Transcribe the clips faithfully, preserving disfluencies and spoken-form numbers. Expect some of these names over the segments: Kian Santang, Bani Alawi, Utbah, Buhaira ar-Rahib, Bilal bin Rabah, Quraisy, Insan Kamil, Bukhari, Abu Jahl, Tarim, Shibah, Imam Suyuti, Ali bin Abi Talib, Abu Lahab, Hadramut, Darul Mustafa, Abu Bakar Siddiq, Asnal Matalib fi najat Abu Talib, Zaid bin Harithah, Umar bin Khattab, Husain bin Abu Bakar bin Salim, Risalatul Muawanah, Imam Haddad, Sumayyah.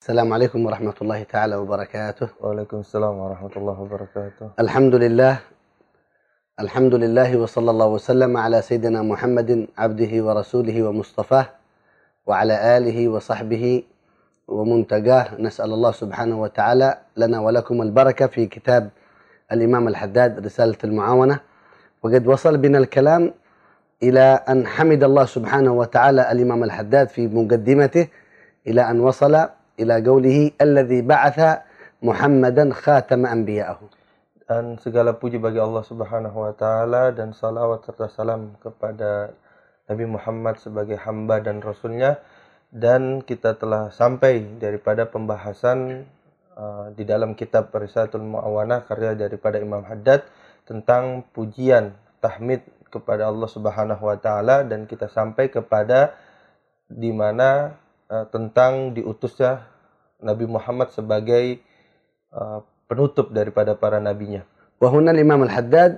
Assalamualaikum warahmatullahi ta'ala wabarakatuh. Waalaikumsalam warahmatullahi wabarakatuh. Alhamdulillah. Alhamdulillahi wa sallallahu wa sallam ala Sayyidina Muhammadin abdihi wa rasulihi wa mustafah wa ala alihi wa sahbihi wa muntagah. Nas'alallah subhanahu wa ta'ala lana wa lakum al-baraka fi kitab al-imam al-haddad Risalatul Muawanah. Wa qad wasal bina al-kalam ila an hamidallah subhanahu wa ta'ala al-imam al-haddad fi muqaddimatih ila an wasala ila qawlihi alladhi ba'atha Muhammadan khatama anbiya'ahu. Dan segala puji bagi Allah subhanahu wa ta'ala dan salawat serta salam kepada Nabi Muhammad sebagai hamba dan rasulnya. Dan kita telah sampai daripada pembahasan uh, di dalam kitab Risalatul Muawanah karya daripada Imam Haddad tentang pujian tahmid kepada Allah subhanahu wa ta'ala, dan kita sampai kepada di mana uh, tentang diutusnya Nabi Muhammad sebagai uh, penutup daripada para nabinya. Wa huna al-Imam al-Haddad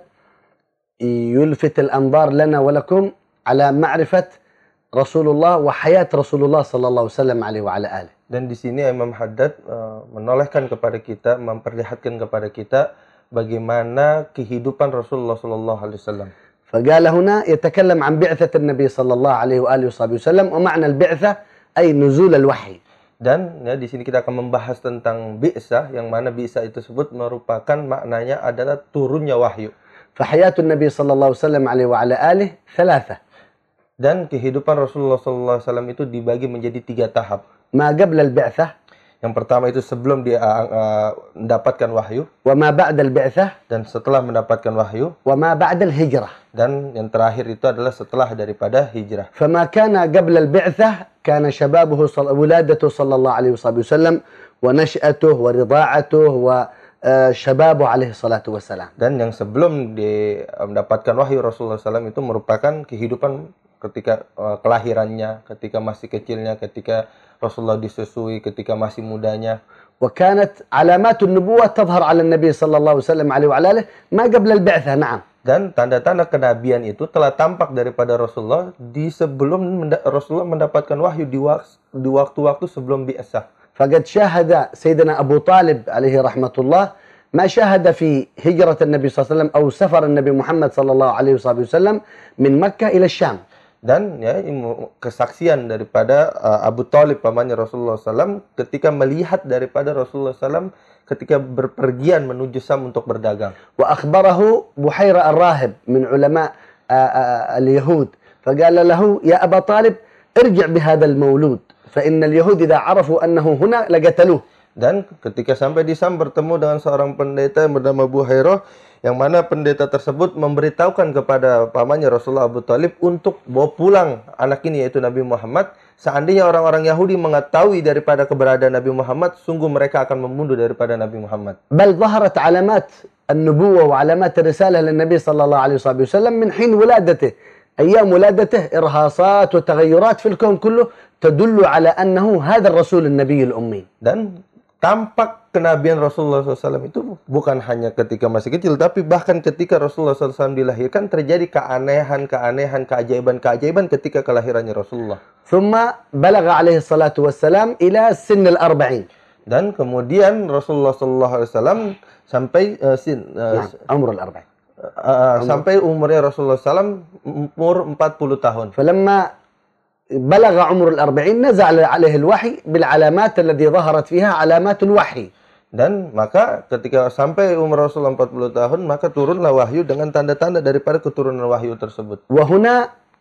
yulfit al-anzar lana wa lakum ala ma'rifat Rasulullah wa hayat Rasulullah sallallahu alaihi wa ala alihi. Dan di sini Imam Haddad uh, menolehkan kepada kita, memperlihatkan kepada kita bagaimana kehidupan Rasulullah sallallahu alaihi wasallam. فقال هنا يتكلم عن بعثة النبي صلى الله عليه وآله وصحبه وسلم ومعنى البعثة أي نزول الوحي. Dan ya, di sini kita akan membahas tentang bi'sah, yang mana bi'sah itu tersebut merupakan maknanya adalah turunnya wahyu. Fahayatun Nabi sallallahu alaihi wa ala alihi thalatha. Dan kehidupan Rasulullah sallallahu alaihi wasallam itu dibagi menjadi tiga tahap. Ma qabla al-bi'sah, yang pertama itu sebelum dia uh, mendapatkan wahyu. Wa ma ba'dal bi'tsah, dan setelah mendapatkan wahyu. Wa ma ba'dal hijrah, dan yang terakhir itu adalah setelah daripada hijrah. Fama kana qabla al-bi'tsah kana shababuhu wuladatuhu sallallahu alaihi wasallam wa nash'atuhu wa rida'atuhu wa shababuhu alaihi salatu wasallam. Dan yang sebelum dia mendapatkan wahyu Rasulullah sallallahu alaihi wasallam itu merupakan kehidupan ketika uh, kelahirannya, ketika masih kecilnya, ketika Rasulullah disusui, ketika masih mudanya. Wa kanat alamatun nubuwwah tadhhar 'ala an-nabi sallallahu alaihi wa alihi ma qabla al-ba'tsah. Na'am. Dan tanda-tanda kenabian itu telah tampak daripada Rasulullah di sebelum menda Rasulullah mendapatkan wahyu di waktu-waktu sebelum bi'tsah. Faqad syahada Sayyidina Abu Talib alaihi rahmatullah ma syahada fi hijrat an-nabi sallallahu alaihi wa sallam aw safar an-nabi Muhammad sallallahu alaihi wa sallam min Makkah ila Syam. Dan ya, kesaksian daripada uh, Abu Talib pamannya Rasulullah sallallahu alaihi wasallam ketika melihat daripada Rasulullah sallallahu alaihi wasallam ketika berpergian menuju Syam untuk berdagang. Wa akhbarahu Buhaira ar-Rahib min ulama al-Yahud. Faqala lahu ya Abu Talib irji' bihadha al-maulud fa inna al-Yahud idha 'arafu annahu huna laqataluh. Dan ketika sampai di Syam bertemu dengan seorang pendeta yang bernama Buhairah, yang mana pendeta tersebut memberitahukan kepada pamannya Rasulullah Abu Talib untuk bawa pulang anak ini, yaitu Nabi Muhammad. Seandainya orang-orang Yahudi mengetahui daripada keberadaan Nabi Muhammad, sungguh mereka akan membunuh daripada Nabi Muhammad. Bal zaharat alamat an-nubuwwah wa alamat risalah lin-nabi sallallahu alaihi wasallam min hin wiladatihi, ayyam wiladatihi, irhasat wa taghayyurat fil kawn kulluh tadullu ala annahu hadha ar-rasul an-nabiy al-ummi. Dan tampak kenabian Rasulullah sallallahu alaihi wasallam itu bukan hanya ketika masih kecil, tapi bahkan ketika Rasulullah sallallahu alaihi wasallam dilahirkan terjadi keanehan-keanehan, keajaiban-keajaiban ketika kelahirannya Rasulullah. Thumma balagha alaihi salatu wassalam ila sin al-arba'in. Dan kemudian Rasulullah sallallahu alaihi wasallam sampai uh, sin uh, nah, umur al-arba'in. Uh, uh, sampai umurnya Rasulullah sallallahu alaihi wasallam umur empat puluh tahun. Falamma بلغ عمر الأربعين نزل عليه الوحي بالعلامات التي ظهرت فيها علامات الوحي. Dan maka ketika sampai umur Rasulullah empat puluh tahun, maka turunlah wahyu dengan tanda-tanda daripada keturunan wahyu tersebut. وهنا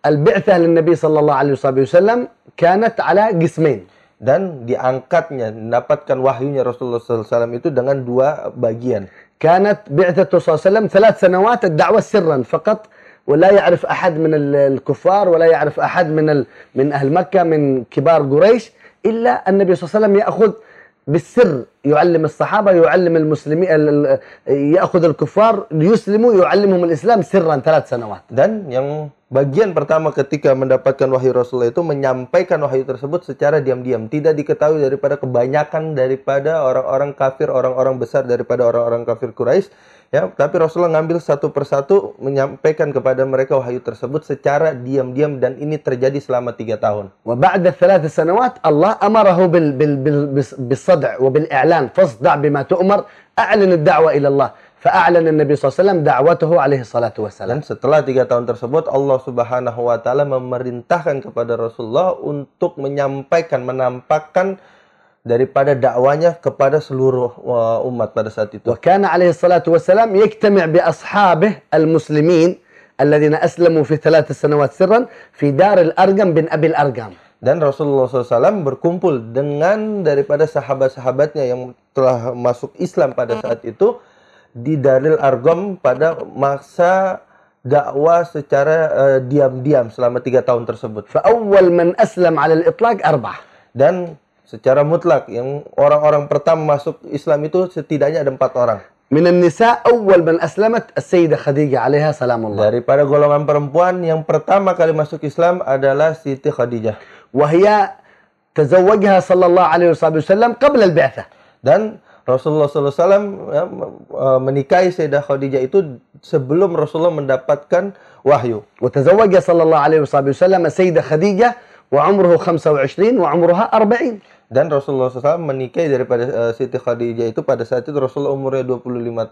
البعثة للنبي صلى الله عليه وسلم كانت على قسمين. Dan diangkatnya, mendapatkan wahyunya Rasulullah sallallahu alaihi wasallam itu dengan dua bagian. كانت بعثة الرسول صلى الله عليه وسلم ثلاث سنوات الدعوة سرا فقط. ولا يعرف أحد من الكفار ولا يعرف أحد من ال... من أهل مكة من كبار قريش إلا النبي صلى الله عليه وسلم يأخذ بالسر، يعلم الصحابة، يعلم المسلمين ال... يأخذ الكفار ليسلموا، يعلمهم الإسلام سرا ثلاث سنوات. Dan yang bagian pertama ketika mendapatkan wahyu Rasulullah itu menyampaikan wahyu tersebut secara diam-diam, tidak diketahui daripada kebanyakan daripada orang-orang kafir, orang-orang besar daripada orang-orang kafir Quraisy, Ya, tapi Rasulullah ngambil satu persatu menyampaikan kepada mereka wahyu tersebut secara diam-diam, dan ini terjadi selama tiga tahun. Wa ba'da tiga sanawat Allah amarahu bil bil bis sad' wa bil i'lan fasda' bima tu'mar a'lan ad-da'wa ila Allah fa'a'lana an-nabi sallallahu alaihi wasallam da'watuhu alaihi salatu wasallam. Dan setelah tiga tahun tersebut Allah Subhanahu wa taala memerintahkan kepada Rasulullah untuk menyampaikan, menampakkan daripada dakwanya kepada seluruh umat pada saat itu. Wa kana alaihi salatu wassalam yaktami' bi ashabihi al-muslimin alladziina aslamu fi tiga sanawat sirran fi dar al-Arqam bin Abi al-Arqam. Dan Rasulullah shallallahu alaihi wasallam berkumpul dengan daripada sahabat-sahabatnya yang telah masuk Islam pada saat itu di Darul Arqam pada masa dakwah secara diam-diam uh, selama tiga tahun tersebut. Fa awwal man aslam 'ala al-itlaq arba'ah. Dan secara mutlak yang orang-orang pertama masuk Islam itu setidaknya ada empat orang. Minan nisa awal man aslamat as-sayyidah Khadijah alaiha salamullah. Daripada golongan perempuan yang pertama kali masuk Islam adalah Siti Khadijah. Wa hiya tazawwajaha sallallahu alaihi wasallam qabla al-ba'tsah. Dan Rasulullah sallallahu alaihi wasallam menikahi Sayyidah Khadijah itu sebelum Rasulullah mendapatkan wahyu. Wa tazawwaja sallallahu alaihi wasallam as-sayyidah Khadijah wa umruhu khamsa wa ishreen wa umruha arba'in. Dan Rasulullah shallallahu alaihi wasallam menikahi daripada uh, Siti Khadijah itu pada saat itu Rasulullah umurnya dua puluh lima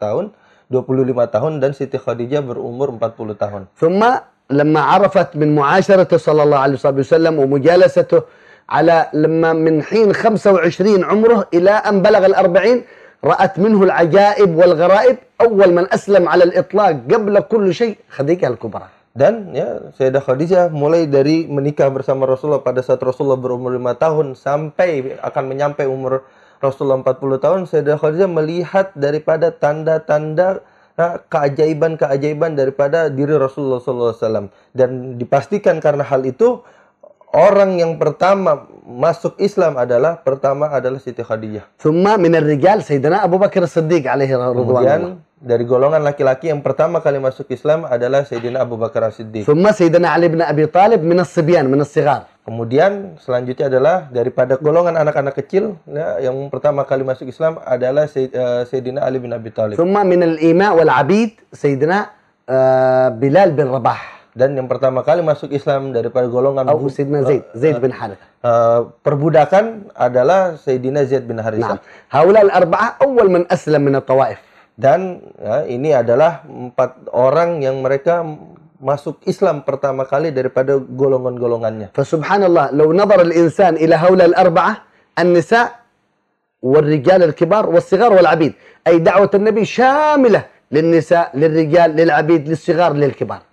tahun dan Siti Khadijah berumur empat puluh tahun. Thumma lamma arafat min mu'asharati sallallahu alaihi wasallam wa mujalasatuhu ala lamma min hin khamsa wa ishreen umruh ila an balagha al-arba'in ra'at minhu al-ajaib wal gharaib awwal man aslam ala al-itlaq qabla kulli shay Khadijah al-kubra. Dan ya, Sayyidah Khadijah mulai dari menikah bersama Rasulullah pada saat Rasulullah berumur lima tahun sampai akan menyampai umur Rasulullah empat puluh tahun, Sayyidah Khadijah melihat daripada tanda-tanda keajaiban-keajaiban daripada diri Rasulullah shallallahu alaihi wasallam. Dan dipastikan karena hal itu orang yang pertama masuk Islam adalah pertama adalah Siti Khadijah. Thumma minar rijal Sayyidina Abu Bakar Siddiq alaihi ridwanullah. Dari golongan laki-laki yang pertama kali masuk Islam adalah Sayyidina Abu Bakar As-Siddiq. Thumma Sayyidina Ali bin Abi Talib min as-sibyan min as-sighar. Kemudian selanjutnya adalah daripada golongan anak-anak kecil ya, yang pertama kali masuk Islam adalah Sayyidina Ali bin Abi Talib. Thumma min al-ima wal abid Sayyidina uh, Bilal bin Rabah. Dan yang pertama kali masuk Islam daripada golongan Abu Sayyidina Zaid Zaid bin Harith. Uh, perbudakan adalah Sayyidina Zaid bin Harithah. Nah, haula al-arba'ah awal man aslam min at-tawaif. Dan ya, ini adalah empat orang yang mereka masuk Islam pertama kali daripada golongan-golongannya. Fa subhanallah, law nazara al-insan ila haula al-arba'ah, an-nisa wal-rijal al-kibar was-sighar wal-'abid. Ay da'wat an-nabi syamilah lin-nisa, lil-rijal, lil-'abid, lis-sighar, lil-kibar.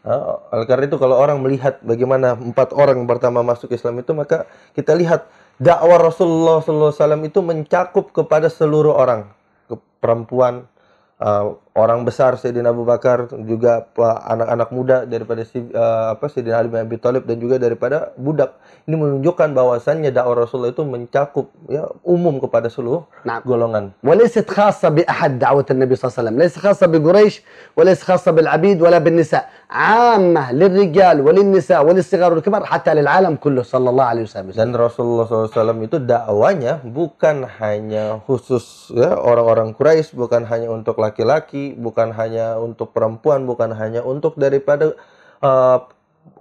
Karena itu kalau orang melihat bagaimana empat orang pertama masuk Islam itu, maka kita lihat dakwah Rasulullah sallallahu alaihi wasallam itu mencakup kepada seluruh orang, ke perempuan, Uh, orang besar Sayyidina Abu Bakar, juga anak-anak uh, muda daripada uh, apa Sayyidina Ali bin Abi Thalib, dan juga daripada budak. Ini menunjukkan bahwasannya dakwah Rasulullah itu mencakup ya, umum kepada seluruh nah. golongan. Walaysa khassa bi ahad da'wat an-nabi sallallahu alaihi wasallam. Laysa khassa bi Quraisy, walaysa khassa bil 'abid wala bin nisa. 'Ammah lirrijal walin nisa walis-sighar wal kibar hatta lil 'alam kullu sallallahu alaihi wasallam. Dan Rasulullah sallallahu alaihi wasallam itu dakwanya bukan hanya khusus ya, orang-orang Quraisy, bukan hanya untuk laki-laki, bukan hanya untuk perempuan, bukan hanya untuk daripada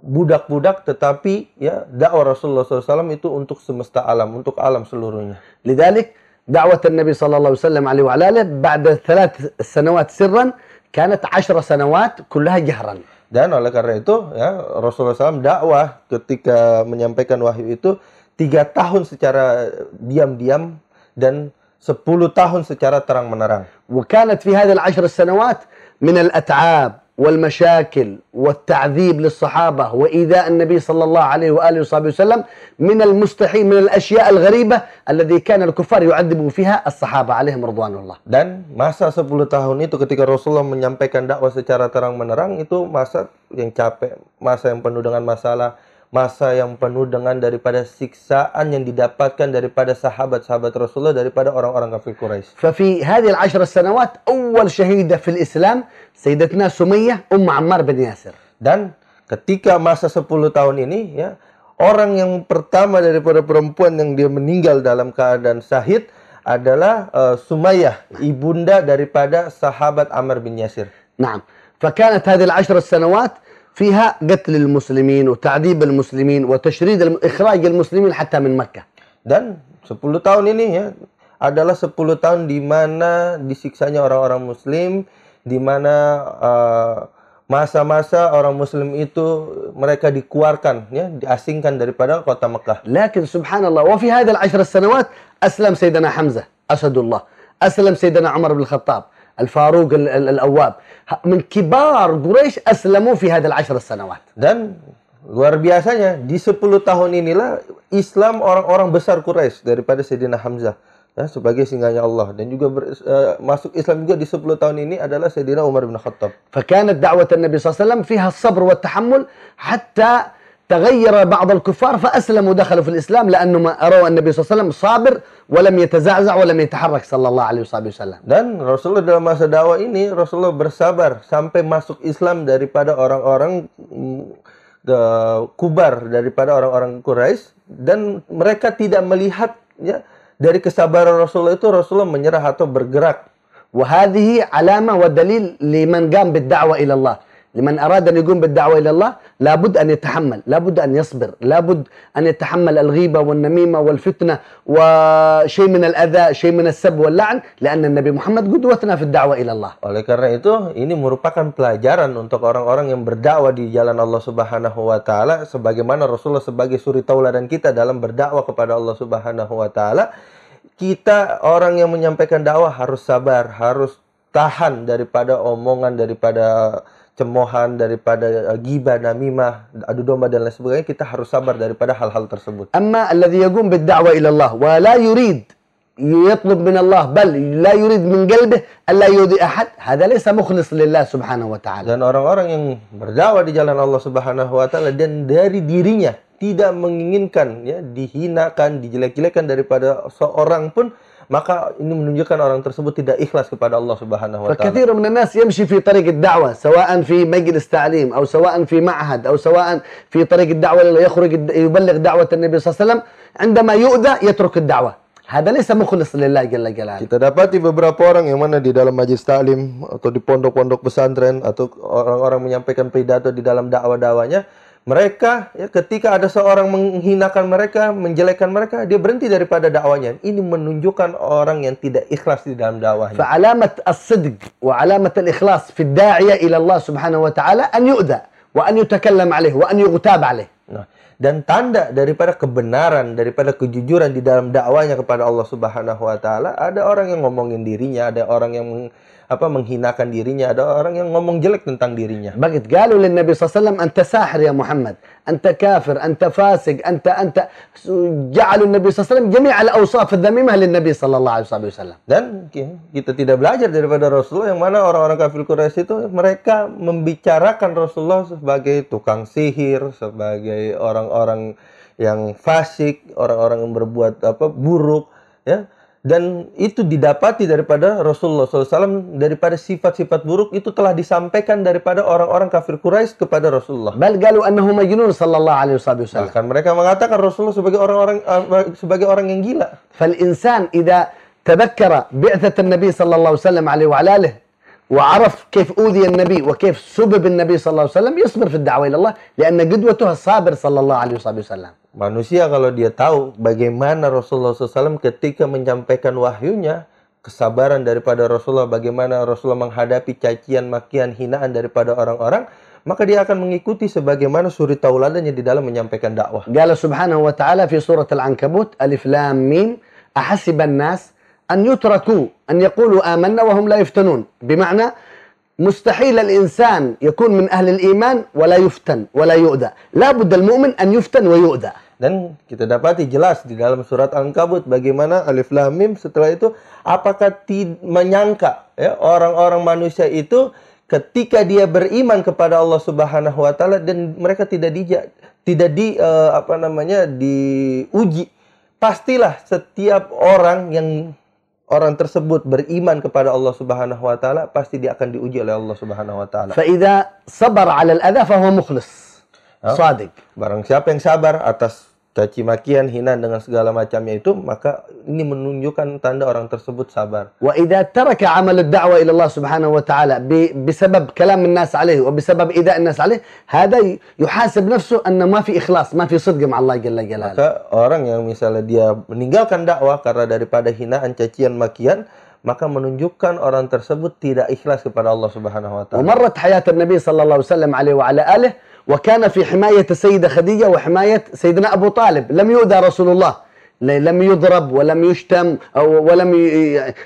budak-budak, uh, tetapi ya dakwah Rasulullah shallallahu alaihi wasallam itu untuk semesta alam, untuk alam seluruhnya. Lidalik dakwah Nabi sallallahu alaihi wasallam alaihi wa alihi ba'da tiga sanawat sirran kanat sepuluh sanawat kullaha jahran. Dan oleh karena itu ya Rasulullah shallallahu alaihi wasallam dakwah ketika menyampaikan wahyu itu tiga tahun secara diam-diam dan sepuluh tahun secara terang menerang. وكانت في هذه العشر سنوات من الأتعاب والمشاكل والتعذيب للصحابة وإيذاء النبي صلى الله عليه وآله وسلم من المستحيل من الأشياء الغريبة الذي كان الكفار يعذبوا فيها الصحابة عليهم رضوان الله. Dan masa sepuluh tahun itu ketika Rasulullah menyampaikan dakwah secara terang menerang itu masa yang capek, masa yang penuh dengan masalah, masa yang penuh dengan daripada siksaan yang didapatkan daripada sahabat-sahabat Rasulullah daripada orang-orang kafir Quraisy. Fa fi hadhihi al-'ashar sanawat awal syahidah fil Islam Sayyidatuna Sumayyah Umm Ammar bin Yasir. Dan ketika masa sepuluh tahun ini ya, orang yang pertama daripada perempuan yang dia meninggal dalam keadaan syahid adalah uh, Sumayyah, ibunda daripada sahabat Amr bin Yasir. Naam. Fakanat hadhihi al-ashr as-sanawat fiha qatl al-muslimin wa ta'dib al-muslimin wa tashrid al-ikhraj al-muslimin hatta min Makkah. Dan sepuluh tahun ini ya adalah sepuluh tahun di mana disiksanya orang-orang muslim, di mana masa-masa uh, orang muslim itu mereka dikeluarkan ya, diasingkan daripada kota Mekah. Lakin subhanallah, wa fi hadha al-ashr as-sanawat aslam sayyidina Hamzah Asadullah, aslam sayyidina Umar bin Khattab, Al-Faruq Al-Awwab, min kibar Quraisy aslamu fi hadha al-ashr as-sanawat. Dan luar biasanya di sepuluh tahun inilah Islam orang-orang besar Quraisy daripada sayyidina Hamzah. Ya, sebagai singgahnya Allah. Dan juga ber, uh, masuk Islam juga di sepuluh tahun ini adalah Sayyidina Umar bin Khattab. Fakanat da'wat an-Nabi shallallahu alaihi wasallam fiha as-sabr wa at-tahammul hatta taghayyara ba'd al-kuffar fa aslamu dakhalu fil Islam la'annahum araw an-Nabi shallallahu alaihi wasallam sabir wa lam yatazaza' wa lam yataharrak sallallahu alaihi wasallam. Dan Rasulullah dalam masa dakwah ini Rasulullah bersabar sampai masuk Islam daripada orang-orang uh, kubar, daripada orang-orang Quraisy, dan mereka tidak melihat ya, dari kesabaran Rasulullah itu Rasulullah menyerah atau bergerak. وهذه علامة ودليل لمن قام بالدعوة إلى الله. لمن أراد أن يقوم بالدعوة إلى الله لابد أن يتحمل، لابد أن يصبر، لابد أن يتحمل الغيبة والنميمة والفتنة وشيء من الأذى، شيء من السب واللعن، لأن النبي محمد قدوتنا في الدعوة إلى الله. Oleh karena itu, ini merupakan pelajaran untuk orang-orang yang berdakwah di jalan Allah Subhanahu wa taala, sebagaimana Rasulullah sebagai suri tauladan kita dalam berdakwah kepada Allah Subhanahu wa taala. Kita orang yang menyampaikan dakwah harus sabar, harus tahan daripada omongan, daripada cemohan, daripada ghibah, namimah, adu domba dan lain sebagainya. Kita harus sabar daripada hal-hal tersebut. Amma alladhi yaqum bid-da'wa ila Allah wa la yurid yatlub min Allah bal la yurid min qalbihi alla yudi ahad, hadha laysa mukhlis lillah subhanahu wa ta'ala. Dan orang-orang yang berdakwah di jalan Allah Subhanahu wa taala dan dari dirinya tidak menginginkan ya dihinakan, dijelek-jelekan daripada seorang pun, maka ini menunjukkan orang tersebut tidak ikhlas kepada Allah Subhanahu wa taala. Kathir min an-nas yamshi fi tariq ad-da'wah, sawa'an fi majlis ta'lim aw sawa'an fi ma'had aw sawa'an fi tariq ad-da'wah la yakhruj yuballigh da'wat an-nabi sallallahu alaihi wasallam, 'indama yu'dha yatruk ad-da'wah. Hada laysa mukhlis lillah jalla jalaluhu. Kita dapati beberapa orang yang mana di dalam majlis ta'lim atau di pondok-pondok pesantren atau orang-orang menyampaikan pidato di dalam dakwah-dakwahnya, mereka ya, ketika ada seorang menghinakan mereka, menjelekkan mereka, dia berhenti daripada dakwanya. Ini menunjukkan orang yang tidak ikhlas di dalam dakwahnya. Fa alamat as-sidq wa alamat al-ikhlas fi ad-da'iya ila Allah Subhanahu wa taala an yu'da wa an yutakallam alaihi wa an yughtab alaihi. Nah, dan tanda daripada kebenaran, daripada kejujuran di dalam dakwanya kepada Allah Subhanahu wa taala, ada orang yang ngomongin dirinya, ada orang yang apa menghinakan dirinya, ada orang yang ngomong jelek tentang dirinya. Begitu قالوا للنبي صلى الله عليه وسلم انت ساحر يا محمد انت كافر انت فاسق انت انت جعلوا النبي صلى الله عليه وسلم جميع الاوصاف الذميمه للنبي صلى الله عليه وسلم. Dan kita tidak belajar daripada Rasulullah yang mana orang-orang kafir Quraisy itu mereka membicarakan Rasulullah sebagai tukang sihir, sebagai orang-orang yang fasik, orang-orang yang berbuat apa buruk ya. Dan itu didapati daripada Rasulullah shallallahu alaihi wasallam, daripada sifat-sifat buruk itu telah disampaikan daripada orang-orang kafir Quraisy kepada Rasulullah. Bahkan mereka mengatakan Rasulullah sebagai orang-orang sebagai orang yang gila. Fal insan idza tadhakkara bi'tsat an-nabi sallallahu alaihi wasallam alaihi wa alihi wa 'araf kayf udhiya an-nabi wa kayf subab an-nabi sallallahu alaihi wasallam yasbir fi ad-da'wa ila Allah li'anna qudwatuhu as-sabir sallallahu alaihi wasallam. Manusia kalau dia tahu bagaimana Rasulullah shallallahu alaihi wasallam ketika menyampaikan wahyunya, kesabaran daripada Rasulullah, bagaimana Rasulullah menghadapi cacian, makian, hinaan daripada orang-orang, maka dia akan mengikuti sebagaimana suri tauladannya di dalam menyampaikan dakwah. Qala subhanahu wa ta'ala fi surat Al-Ankabut, alif lam mim, ahasiban nas an yutraku an yaqulu amanna wa hum la yuftanun. Bermakna مستحيل الإنسان يكون من أهل الإيمان ولا يفتن ولا يؤذى، لا بد المؤمن أن يفتن ويؤذى. Dan kita dapati jelas di dalam surat Al-Ankabut bagaimana alif lam mim setelah itu, apakah tid menyangka ya, orang-orang manusia itu ketika dia beriman kepada Allah Subhanahu wa taala dan mereka tidak dija tidak di uh, apa namanya diuji, pastilah setiap orang yang orang tersebut beriman kepada Allah Subhanahu wa taala pasti dia akan diuji oleh Allah Subhanahu wa taala. Fa idza sabara 'ala al-adha fa huwa mukhlis. Shadiq. Barang siapa yang sabar atas cacimakian, hinaan dengan segala macamnya itu, maka ini menunjukkan tanda orang tersebut sabar. Wa idza taraka 'amal ad-da'wa ila Allah Subhanahu wa ta'ala bisabab kalam an-nas 'alayhi wa bisabab ida'an nas 'alayhi, hada yuhasib nafsuhu anna ma fi ikhlas, ma fi sidq ma'a Allah jalla jalaluhu. Maka orang yang misalnya dia meninggalkan dakwah karena daripada hinaan, cacian, makian, maka menunjukkan orang tersebut tidak ikhlas kepada Allah Subhanahu wa taala. Marrat hayatan Nabi sallallahu alaihi wasallam alaihi wa ala alihi wa kana fi himayati Sayyidah Khadijah wa himayati Sayyidina Abu Talib. Lam yu'da Rasulullah, lam yudrab wa lam yushtam wa lam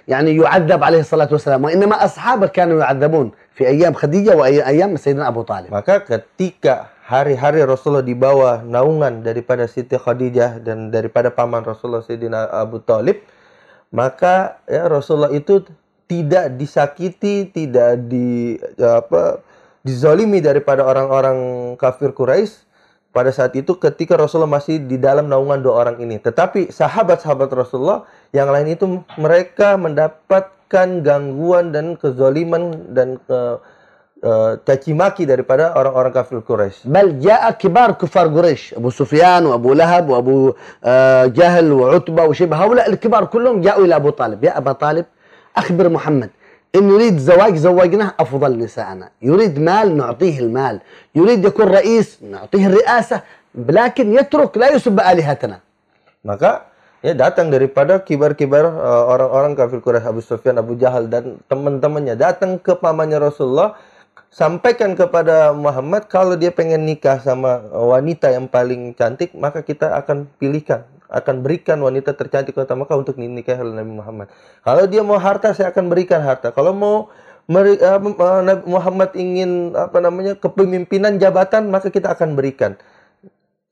yani yu'adzab alaihi salatu wasallam. Wa innama ashabahu kanu yu'adzabun fi ayyam Khadijah wa ayyam Sayyidina Abu Talib. Maka ketika hari-hari Rasulullah di bawah naungan daripada Siti Khadijah dan daripada paman Rasulullah Sayyidina Abu Talib, maka ya, Rasulullah itu tidak disakiti, tidak di apa dizalimi daripada orang-orang kafir Quraisy pada saat itu ketika Rasulullah masih di dalam naungan dua orang ini. Tetapi sahabat-sahabat Rasulullah yang lain itu mereka mendapatkan gangguan dan kezaliman dan ke caci maki daripada orang-orang kafir Quraisy. Bal jaa kibar kufar Quraisy, Abu Sufyan wa Abu Lahab wa Abu Jahl wa Utbah wa Shibah, haula al-kibar kullum ja'u ila Abu Talib. Ya Abu Talib, akhbir Muhammad in yurid zawaj zawajnah afdal nisa'ana, yurid mal nu'tihi al-mal, yurid yakun ra'is nu'tihi ar-ri'asah, lakin yatruk la yusba alihatana. Maka ya datang daripada kibar-kibar orang-orang kafir Quraisy, Abu Sufyan, Abu Jahal dan teman-temannya datang ke pamannya Rasulullah, sampaikan kepada Muhammad kalau dia pengen nikah sama wanita yang paling cantik, maka kita akan pilihkan, akan berikan wanita tercantik kota Mekah untuk dinikahi oleh Nabi Muhammad. Kalau dia mau harta, saya akan berikan harta. Kalau mau Nabi Muhammad ingin apa namanya kepemimpinan, jabatan, maka kita akan berikan.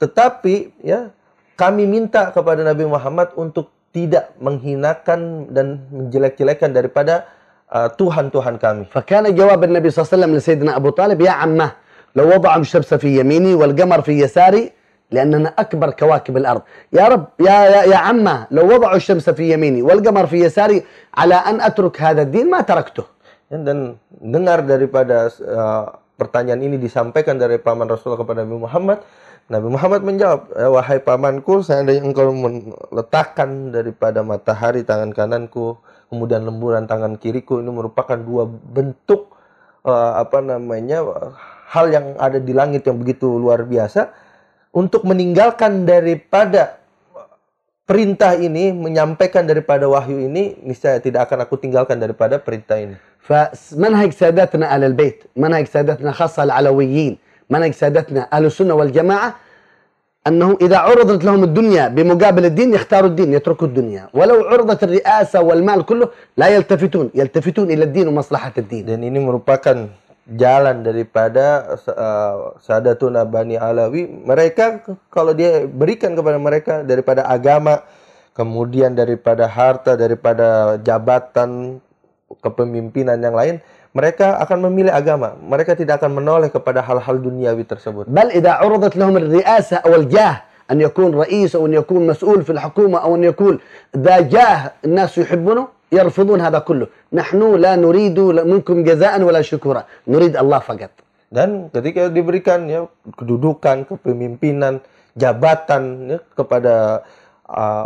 Tetapi ya kami minta kepada Nabi Muhammad untuk tidak menghinakan dan menjelek-jelekan daripada Tuhan-Tuhan kami. فكان جواب النبي صلى الله عليه وسلم لسيدنا أبو طالب يا عمه لو وضع الشمس في يميني والقمر في يساري لأننا أكبر كواكب الأرض يا رب يا يا عمه لو وضع الشمس في يميني والقمر في يساري على أن أترك هذا الدين ما تركته. Dan dengar daripada pertanyaan ini disampaikan dari paman Rasulullah kepada Nabi Muhammad. Nabi Muhammad menjawab, wahai pamanku, seandainya engkau meletakkan daripada matahari tangan kananku, kemudian lemburan tangan kiriku, ini merupakan dua bentuk uh, apa namanya hal yang ada di langit yang begitu luar biasa. Untuk meninggalkan daripada perintah ini, menyampaikan daripada wahyu ini, niscaya tidak akan aku tinggalkan daripada perintah ini. Fa manhaj sadatna alal bait, manhaj sadatna khassal alawiyin. منهج سادتنا أهل السنة والجماعة أنه إذا عرضت لهم الدنيا بمقابل الدين يختاروا الدين يتركوا الدنيا ولو عرضت الرئاسة والمال كله لا يلتفتون يلتفتون إلى الدين ومصلحة الدين. Dan ini merupakan jalan daripada uh, Sadatuna Bani Alawi. Mereka kalau dia berikan kepada mereka daripada agama, kemudian daripada harta, daripada jabatan, kepemimpinan yang lain, mereka akan memilih agama. Mereka tidak akan menoleh kepada hal-hal duniawi tersebut. Bal idza uridat lahum ar-ri'asah aw al-jah an yakun ra'is aw an yakun mas'ul fil hukuma aw an yakun da jah an-nas yuhibbuna yarfudun hadha kullu. Nahnu la nuridu minkum jazaan wala syukura. Nurid Allah faqat. Dan ketika diberikan ya kedudukan, kepemimpinan, jabatan ya, kepada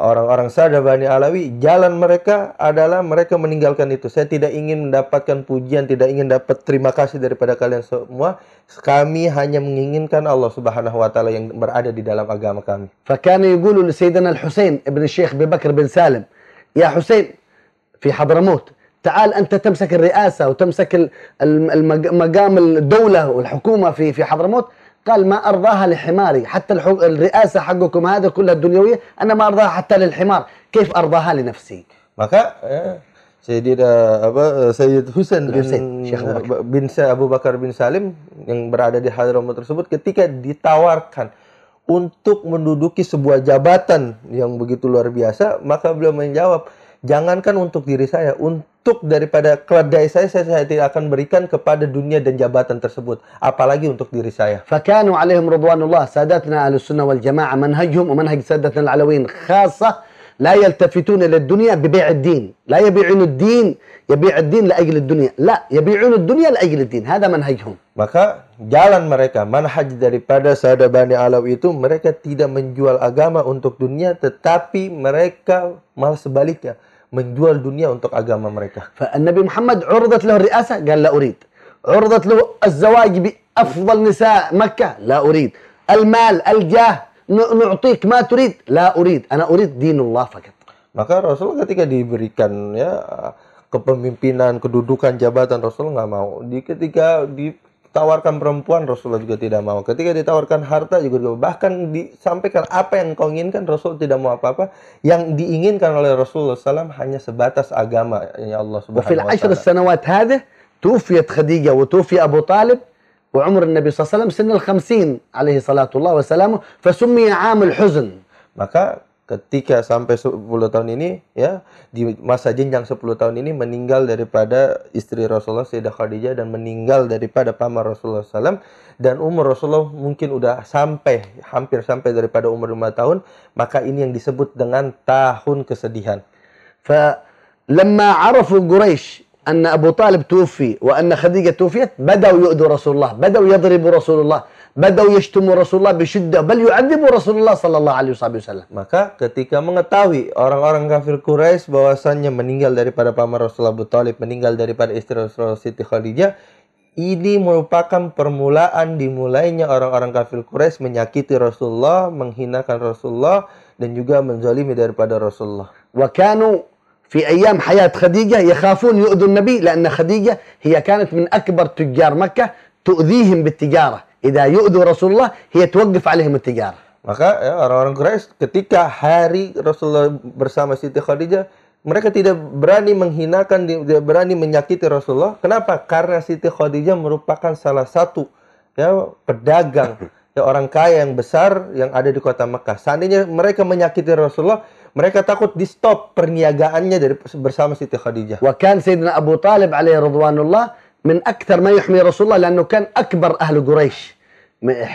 orang-orang uh, Sadat Bani Alawi, jalan mereka adalah mereka meninggalkan itu. Saya tidak ingin mendapatkan pujian, tidak ingin dapat terima kasih daripada kalian semua. Kami hanya menginginkan Allah Subhanahu wa taala yang berada di dalam agama kami. Fakana yaqulu li Sayyidina Al-Husain ibn Syekh Abi Bakr bin Salim, "Ya Husain, fi Hadramut, ta'al anta tamsak ar-ri'asa wa tamsak al-maqam ad-dawla wal hukuma fi fi Hadramut." قال ما أرضاها لحماري حتى الرئاسة حقكم هذا كلها الدنيوية أنا ما أرضاها حتى للحمار كيف أرضاها لنفسي. Maka Sayyidina apa Sayyid Husain bin Abu Bakar bin Salim yang berada di Hadramut tersebut ketika ditawarkan untuk menduduki sebuah jabatan yang begitu luar biasa, maka beliau menjawab, jangankan untuk diri saya, untuk daripada keledai saya, saya, saya tidak akan berikan kepada dunia dan jabatan tersebut, apalagi untuk diri saya. Fakanu alaihim ridwanullah sadatna ahlus sunnah wal jamaah manhajhum wa manhaj sadatna al-alawin khasah لا يلتفتون إلى الدنيا ببيع الدين، لا يبيعون الدين، يبيع الدين لأجل الدنيا، لا يبيعون الدنيا لأجل الدين، هذا منهجهم. Maka jalan mereka, manhaj daripada sahabat Bani Alawi itu, mereka tidak menjual agama untuk dunia, tetapi mereka malah sebaliknya menjual dunia untuk agama mereka. Nabi Muhammad عرضت له الرئاسة قال لا أريد، عرضت له الزواج بأفضل نساء مكة لا أريد، المال الجاه nu'tik ma turid la urid ana urid dinullah fakat. Maka Rasul ketika diberikan ya kepemimpinan, kedudukan, jabatan, Rasul nggak mau. Di ketika ditawarkan perempuan, Rasul juga tidak mau. Ketika ditawarkan harta juga, bahkan disampaikan apa yang kau inginkan, Rasul tidak mau apa-apa. Yang diinginkan oleh Rasulullah shallallahu alaihi wasallam hanya sebatas agama ya Allah subhanahu wa taala. Fil ashr sanawat hada tuwfiyat Khadijah wa tuwfi Abu Talib. وعمر النبي صلى الله عليه وسلم سن الخمسين عليه صلاة الله وسلامه فسمي عام الحزن. Maka ketika sampai sepuluh tahun ini ya, di masa jenjang sepuluh tahun ini meninggal daripada istri Rasulullah Sayyidah Khadijah dan meninggal daripada paman Rasulullah shallallahu alaihi wasallam, dan umur Rasulullah mungkin udah sampai hampir sampai daripada umur lima tahun, maka ini yang disebut dengan tahun kesedihan. فلما عرفوا قريش أن أبو طالب توفي وأن خديجة توفيت بدأوا يؤذوا رسول الله، بدأوا يضربوا رسول الله، بدأوا يشتموا رسول الله بشدة، بل يعذبوا رسول الله صلى الله عليه وسلم. Maka ketika mengetahui orang-orang kafir Quraisy bahwasannya meninggal daripada paman Rasulullah Abu Talib, meninggal daripada istri Rasulullah Siti Khadijah, ini merupakan permulaan dimulainya orang-orang kafir Quraisy menyakiti Rasulullah, menghinakan Rasulullah, dan juga menzalimi daripada Rasulullah. Wakanu في أيام حياة خديجة يخافون يؤذوا النبي لأن خديجة هي كانت من أكبر تجار مكة تؤذيهم بالتجارة إذا يؤذوا رسول الله هي توقف عليهم التجارة. Maka ya, orang-orang Quraisy ketika hari Rasulullah bersama Siti Khadijah, mereka tidak berani menghinakan, tidak berani menyakiti Rasulullah. Kenapa? Karena Siti Khadijah merupakan salah satu ya pedagang ya, orang kaya yang besar yang ada di kota Mekah. Seandainya mereka menyakiti Rasulullah, mereka takut di stop perniagaannya dari bersama Siti Khadijah. Wa kan Sayyidina Abu Talib alaihi ridwanullah min akthar ma yuhmi Rasulullah lannu kan akbar ahli Quraisy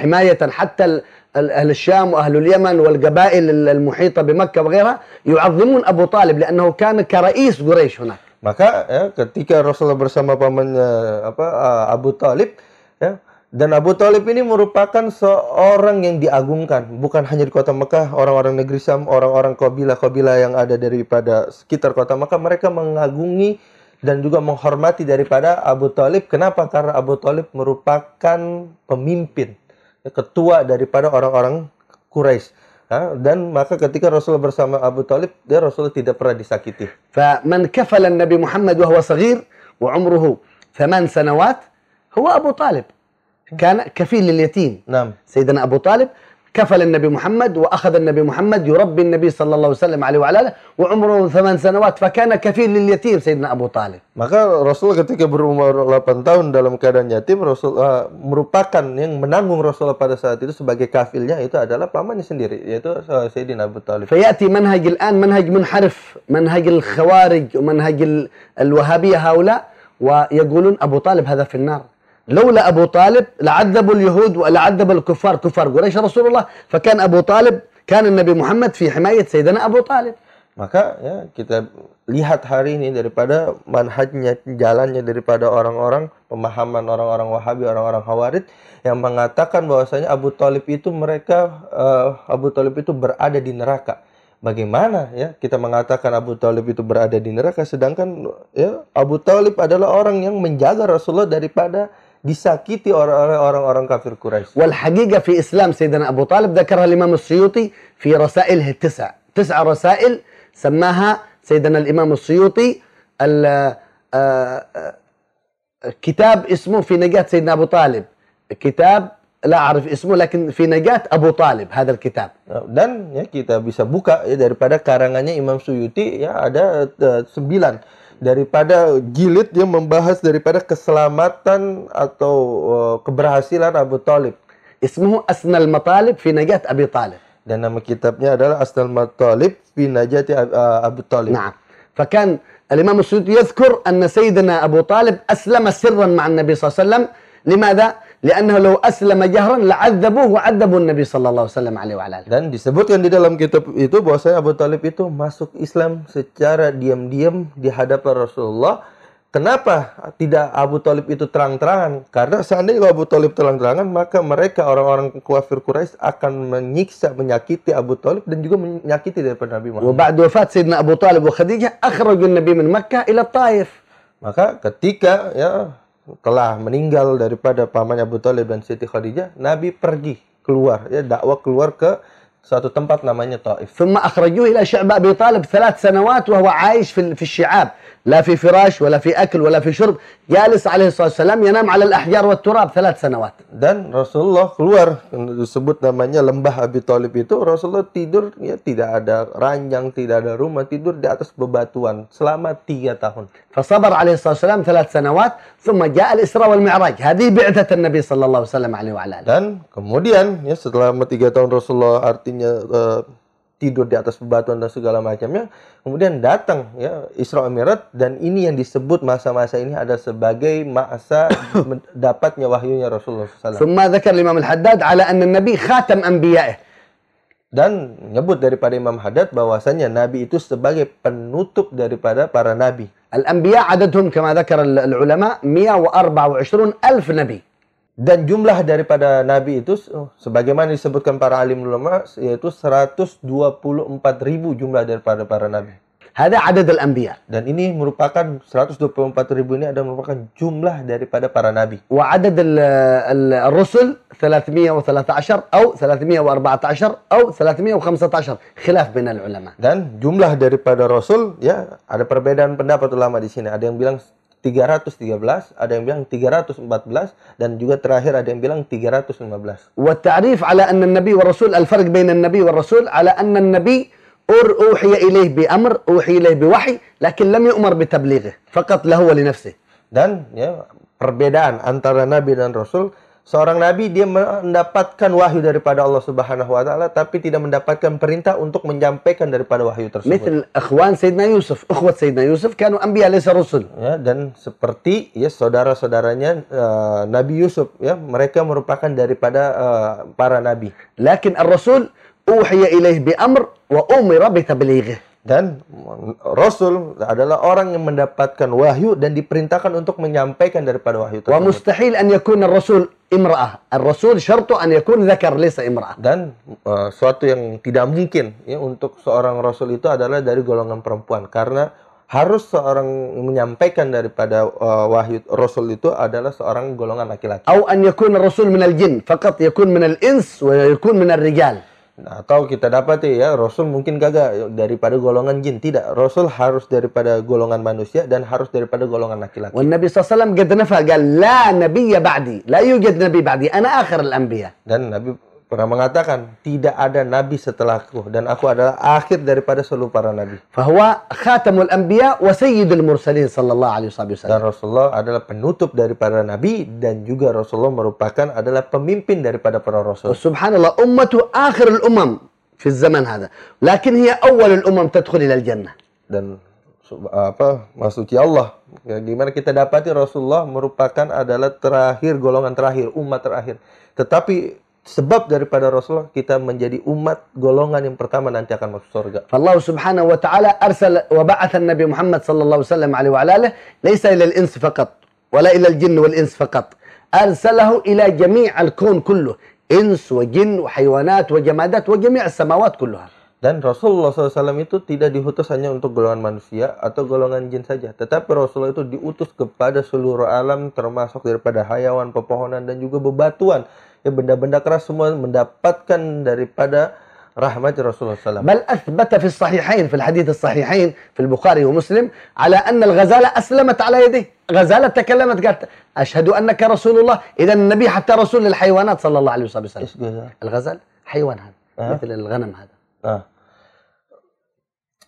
himayatan hatta ahli Syam wa ahli Yaman wal qabail al muhita bi Makkah wa ghairiha yu'azzimun Abu Talib lannahu kana karais Quraisy huna. Maka ya, ketika Rasulullah bersama paman apa Abu Talib ya, dan Abu Talib ini merupakan seorang yang diagungkan, bukan hanya di kota Mekah, orang-orang negeri Syam, orang-orang kabilah-kabilah yang ada daripada sekitar kota Mekah, mereka mengagungi dan juga menghormati daripada Abu Talib. Kenapa? Karena Abu Talib merupakan pemimpin, ketua daripada orang-orang Quraisy. Dan maka ketika Rasul bersama Abu Talib, dia Rasul tidak pernah disakiti. فَمَنْ كَفَلَ النَّبِي مُحَمَّدُ وَهُوَ صَغِيرٌ وَعُمْرُهُ ثَمَانِ سَنَوَاتٍ هُوَ أَبُو طَالِبٍ كان كفيل لليتيم. نعم. سيدنا أبو طالب كفل النبي محمد وأخذ النبي محمد يربي النبي صلى الله عليه وسلم عليه وعلى آله وعمره ثمان سنوات فكان كفيل لليتيم سيدنا أبو طالب. Maka Rasul ketika berumur delapan tahun dalam keadaan yatim, Rasul uh, merupakan yang menanggung Rasul pada saat itu sebagai kafilnya itu adalah pamannya sendiri yaitu uh, Sayyidina Abu Talib. فيأتي منهج الآن منهج منحرف منهج الخوارج ومنهج الوهابية هؤلاء ويقولون أبو طالب هذا في النار. لولا أبو طالب لعذبوا اليهود ولعذب الكفار كفار قريش رسول الله فكان أبو طالب كان النبي محمد في حماية سيدنا أبو طالب. Maka ya, kita lihat hari ini daripada manhajnya, jalannya daripada orang-orang, pemahaman orang-orang Wahabi, orang-orang Khawarij yang mengatakan bahwasanya Abu Talib itu mereka uh, Abu Talib itu berada di neraka. Bagaimana ya kita mengatakan Abu Talib itu berada di neraka, sedangkan ya Abu Talib adalah orang yang menjaga Rasulullah daripada disakiti orang-orang kafir Quraisy. والحقيقة في إسلام سيدنا أبو طالب ذكرها الإمام السيوطي في رسائله التسع تسع رسائل سماها سيدنا الإمام السيوطي كتاب اسمه في نجاة سيدنا أبو طالب كتاب لا أعرف اسمه لكن في نجاة أبو طالب هذا الكتاب. Dan ya kita bisa buka ya daripada karangannya Imam Suyuti ya ada sembilan daripada jilid yang membahas daripada keselamatan atau uh, keberhasilan Abu Talib. Ismuhu Asnal Matalib fi najat Abu Talib. Dan nama kitabnya adalah Asnal Matalib fi najat Abu Talib. Nah, fakan Imam Suyuti yadhkur anna Sayyidina Abu Talib aslama sirran ma'an Nabi sallallahu alaihi wasallam. Limadha? Lianna law aslama jahran la'adzabuhu wa adzabun Nabi sallallahu alaihi wasallam. Dan disebutkan di dalam kitab itu bahwa saya Abu Talib itu masuk Islam secara diam-diam di hadapan Rasulullah. Kenapa tidak Abu Talib itu terang-terangan? Karena seandainya Abu Talib terang-terangan, maka mereka orang-orang kafir Quraisy akan menyiksa, menyakiti Abu Talib dan juga menyakiti daripada Nabi Muhammad. Wa ba'da wafat Sayyidina Abu Talib wa Khadijah akhrajun Nabi min Makkah ila Taif. Maka ketika ya telah meninggal daripada pamannya Abu Talib dan Siti Khadijah, Nabi pergi keluar, ya dakwah keluar ke suatu tempat namanya Taif. Thumma akhrajuhu ila sya'ba Abi Talib tiga sanawat wa huwa 'aish fi sya'ab, la fi firash wala fi akl wala fi syurb, jalis alaihi salam yanam 'ala al-ahjar wa turab tiga sanawat. Dan Rasulullah keluar disebut namanya lembah Abi Talib itu, Rasulullah tidur ya tidak ada ranjang, tidak ada rumah, tidur di atas bebatuan selama tiga tahun. Fasabar alaihi salam tiga sanawat, thumma jaa al-Isra wal Mi'raj. Hadhihi bi'that an-nabi sallallahu alaihi wa alihi. Dan kemudian ya setelah tiga tahun Rasulullah artinya tidur di atas bebatuan dan segala macamnya, kemudian datang ya Isra Mi'raj, dan ini yang disebut masa-masa ini ada sebagai masa dapatnya wahyunya Rasulullah shallallahu alaihi wasallam. Summa dzakar Imam Haddad ala anna Nabi khatam anbiya'ih. Dan nyebut daripada Imam Haddad bahwasanya Nabi itu sebagai penutup daripada para nabi. Al-anbiya' adadhum kama dzakar al-ulama seratus empat puluh empat ribu nabi. Dan jumlah daripada Nabi itu sebagaimana disebutkan para alim ulama yaitu seratus dua puluh empat ribu jumlah daripada para Nabi. Hada adad al-anbiya. Dan ini merupakan seratus dua puluh empat ribu ini ada merupakan jumlah daripada para Nabi. Wa adad al-rusul tiga ratus tiga belas atau tiga ratus empat belas atau tiga ratus lima belas. Khilaf bainal ulama. Dan jumlah daripada Rasul ya ada perbedaan pendapat ulama di sini. Ada yang bilang tiga ratus tiga belas, ada yang bilang tiga ratus empat belas, dan juga terakhir ada yang bilang tiga ratus lima belas. Wa ta'rif ala anna an-nabi wa rasul al-farq baina an-nabi wa rasul ala anna an-nabi uhiya ilayhi bi amr uhiya ilayhi bi wahyi lakin lam yu'mar bi tablighihi faqat lahu wa li nafsihi. Dan ya perbedaan antara nabi dan rasul, seorang nabi dia mendapatkan wahyu daripada Allah Subhanahu wa taala tapi tidak mendapatkan perintah untuk menyampaikan daripada wahyu tersebut. Misal ikhwan Sayyidina Yusuf, ikhwat Sayyidina Yusuf kanu anbiya laysa rusul. Ya, dan seperti ya saudara-saudaranya uh, Nabi Yusuf ya, mereka merupakan daripada uh, para nabi. Lakin ar-rasul uhiya ilaihi bi amr wa umira bi tablighihi. Dan Rasul adalah orang yang mendapatkan wahyu dan diperintahkan untuk menyampaikan daripada wahyu tersebut. Wa mustahil an yakuna ar-rasul imra'ah. Ar-rasul syartu an yakuna dzakar laysa imra'ah. Dan uh, suatu yang tidak mungkin ya untuk seorang rasul itu adalah dari golongan perempuan, karena harus seorang menyampaikan daripada uh, wahyu rasul itu adalah seorang golongan laki-laki. Au an yakuna ar-rasul minal jin, faqat yakun minal ins wa yakun minal rijal. Nah, atau kita dapat ya Rasul mungkin kagak daripada golongan jin. Tidak, Rasul harus daripada golongan manusia dan harus daripada golongan laki-laki. Nabi sallallahu alaihi wasallam qad nafa qal la nabiyya ba'di, la yujad nabi ba'di, ana akhir al-anbiya. Dan Nabi pernah mengatakan tidak ada nabi setelahku dan aku adalah akhir daripada seluruh para nabi. Fa huwa khatamul anbiya wa sayyidul mursalin sallallahu alaihi wasallam. Dan Rasulullah adalah penutup daripada nabi dan juga Rasulullah merupakan adalah pemimpin daripada para rasul. Subhanallah, ummatu akhirul umam fi zaman hada, lakin hiya awwalul umam tadkhul ila al-jannah. Dan apa maksudnya Allah ya, gimana kita dapati Rasulullah merupakan adalah terakhir golongan terakhir, umat terakhir. Tetapi sebab daripada Rasulullah kita menjadi umat golongan yang pertama nanti akan masuk surga. Allah Subhanahu wa taala arsal wa ba'atha Nabi Muhammad sallallahu alaihi wa alihi laisa ila al-ins faqat wala ila al-jinn wal ins faqat. Arsalahu ila jami' al-kun kulluh, ins wa jinn wa hayawanat wa jamadat wa jami' as-samawat kulluha. Dan Rasulullah sallallahu alaihi wasallam itu tidak diutus hanya untuk golongan manusia atau golongan jin saja, tetapi Rasulullah itu diutus kepada seluruh alam termasuk daripada hayawan, pepohonan dan juga bebatuan. Ya benda-benda keras semua mendapatkan daripada rahmat Rasulullah sallallahu alaihi wasallam. Bal athbata fi as-sahihain, fi al-hadits as-sahihain, fi al-Bukhari wa Muslim, ala anna al-ghazala aslamat ala yadihi. Ghazala takallamat qalat ashhadu annaka Rasulullah, idan an-nabi hatta rasul al-hayawanat sallallahu alaihi wasallam. Al-ghazal hayawan hada, مثل al-ghanam hada. Ah.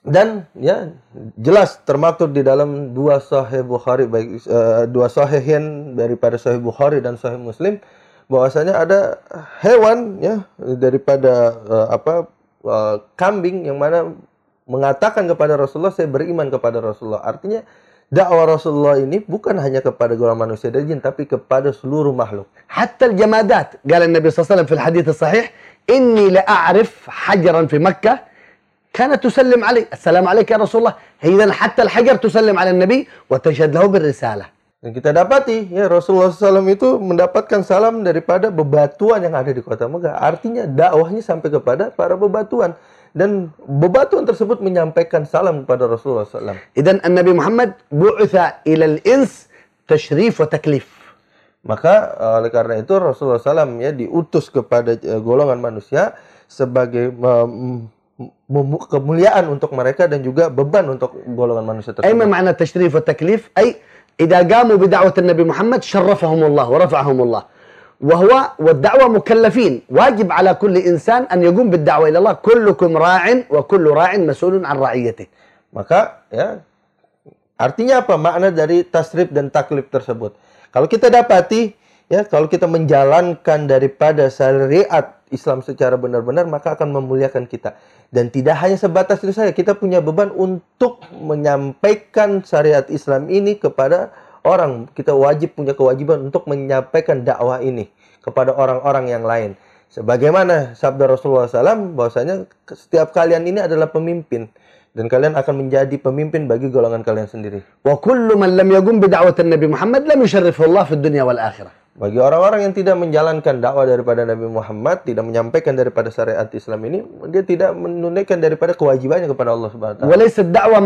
Dan ya jelas termaktub di dalam dua sahih Bukhari, baik uh, dua sahihin daripada sahih Bukhari dan sahih Muslim, bahwasanya ada hewan ya daripada uh, apa uh, kambing yang mana mengatakan kepada Rasulullah saya beriman kepada Rasulullah. Artinya dakwah Rasulullah ini bukan hanya kepada golongan manusia dan jin, tapi kepada seluruh makhluk. Hatta al-jamadat. Kata Nabi shallallahu alaihi wasallam dalam hadis sahih, "Inni la'arif hajaran fi Makkah, kanat tusallim alai. Assalamu alaika ya Rasulullah." Hidhan hatta al-hajar tusallim ala Nabi wa tashhad lahu bir-risalah. Dan kita dapati, ya, Rasulullah shallallahu alaihi wasallam itu mendapatkan salam daripada bebatuan yang ada di kota Mekah. Artinya dakwahnya sampai kepada para bebatuan. Dan bebatuan tersebut menyampaikan salam kepada Rasulullah shallallahu alaihi wasallam. Idan Nabi Muhammad bu'utha ilal ins tashrif wa taklif. Maka oleh karena itu Rasulullah shallallahu alaihi wasallam ya diutus kepada golongan manusia sebagai um, kemuliaan untuk mereka dan juga beban untuk golongan manusia tersebut. Aima makna tashrif wa taklif? Ay, idha gamu bida'wati Nabi Muhammad syarrafahumullah wa rafa'ahumullah. وهو والدعوة مكلفين واجب على كل إنسان أن يقوم بالدعوة إلى الله كلكم راع وكل راع مسؤول عن رعيته. Maka ya, artinya apa makna dari tasrif dan taklif tersebut? Kalau kita dapati ya, kalau kita menjalankan daripada syariat Islam secara benar-benar, maka akan memuliakan kita. Dan tidak hanya sebatas itu saja, kita punya beban untuk menyampaikan syariat Islam ini kepada orang. Kita wajib punya kewajiban untuk menyampaikan dakwah ini kepada orang-orang yang lain. Sebagaimana sabda Rasulullah shallallahu alaihi wasallam, bahwasanya setiap kalian ini adalah pemimpin dan kalian akan menjadi pemimpin bagi golongan kalian sendiri. Wa kullu man lam yaqum bi da'wati Nabi Muhammad lam yusyarrifhu Allah fid dunya wal akhirah. Bagi orang-orang yang tidak menjalankan dakwah daripada Nabi Muhammad, tidak menyampaikan daripada syariat Islam ini, dia tidak menunaikan daripada kewajibannya kepada Allah Subhanahu wa ta'ala. Walaysa ad-da'wa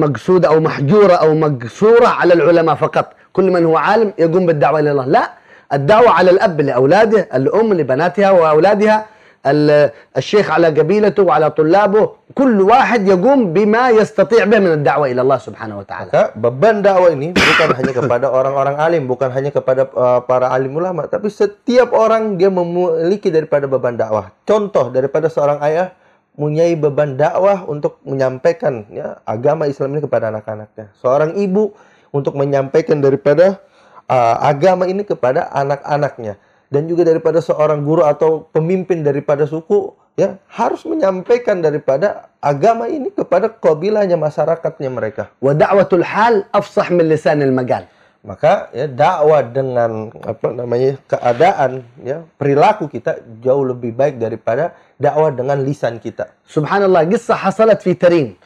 maqsuda atau mahjura atau maqsura 'ala al-ulama faqat. Kull man huwa 'alim yaqum bid-da'wa ila Allah. La, ad-da'wa 'ala al-ab li awladihi, al-um li banatiha wa awladiha, al-syekh 'ala qabilatihi wa 'ala tullabihi. Kull wahid yaqum bima yastati' bihi min ad-da'wa ila Allah Subhanahu wa ta'ala. Beban dakwah ini bukan hanya kepada orang-orang alim, bukan hanya kepada uh, para alim ulama, tapi setiap orang dia memiliki daripada beban dakwah. Contoh daripada seorang ayah mempunyai beban dakwah untuk menyampaikan ya, agama Islam ini kepada anak-anaknya. Seorang ibu untuk menyampaikan daripada uh, agama ini kepada anak-anaknya. Dan juga daripada seorang guru atau pemimpin daripada suku ya harus menyampaikan daripada agama ini kepada qabilahnya, masyarakatnya mereka. Wa da'watul hal afsah min lisanil magal. Maka ya dakwah dengan apa namanya keadaan ya perilaku kita jauh lebih baik daripada dakwah dengan lisan kita. Subhanallah, qissah hasalat fi Tarim.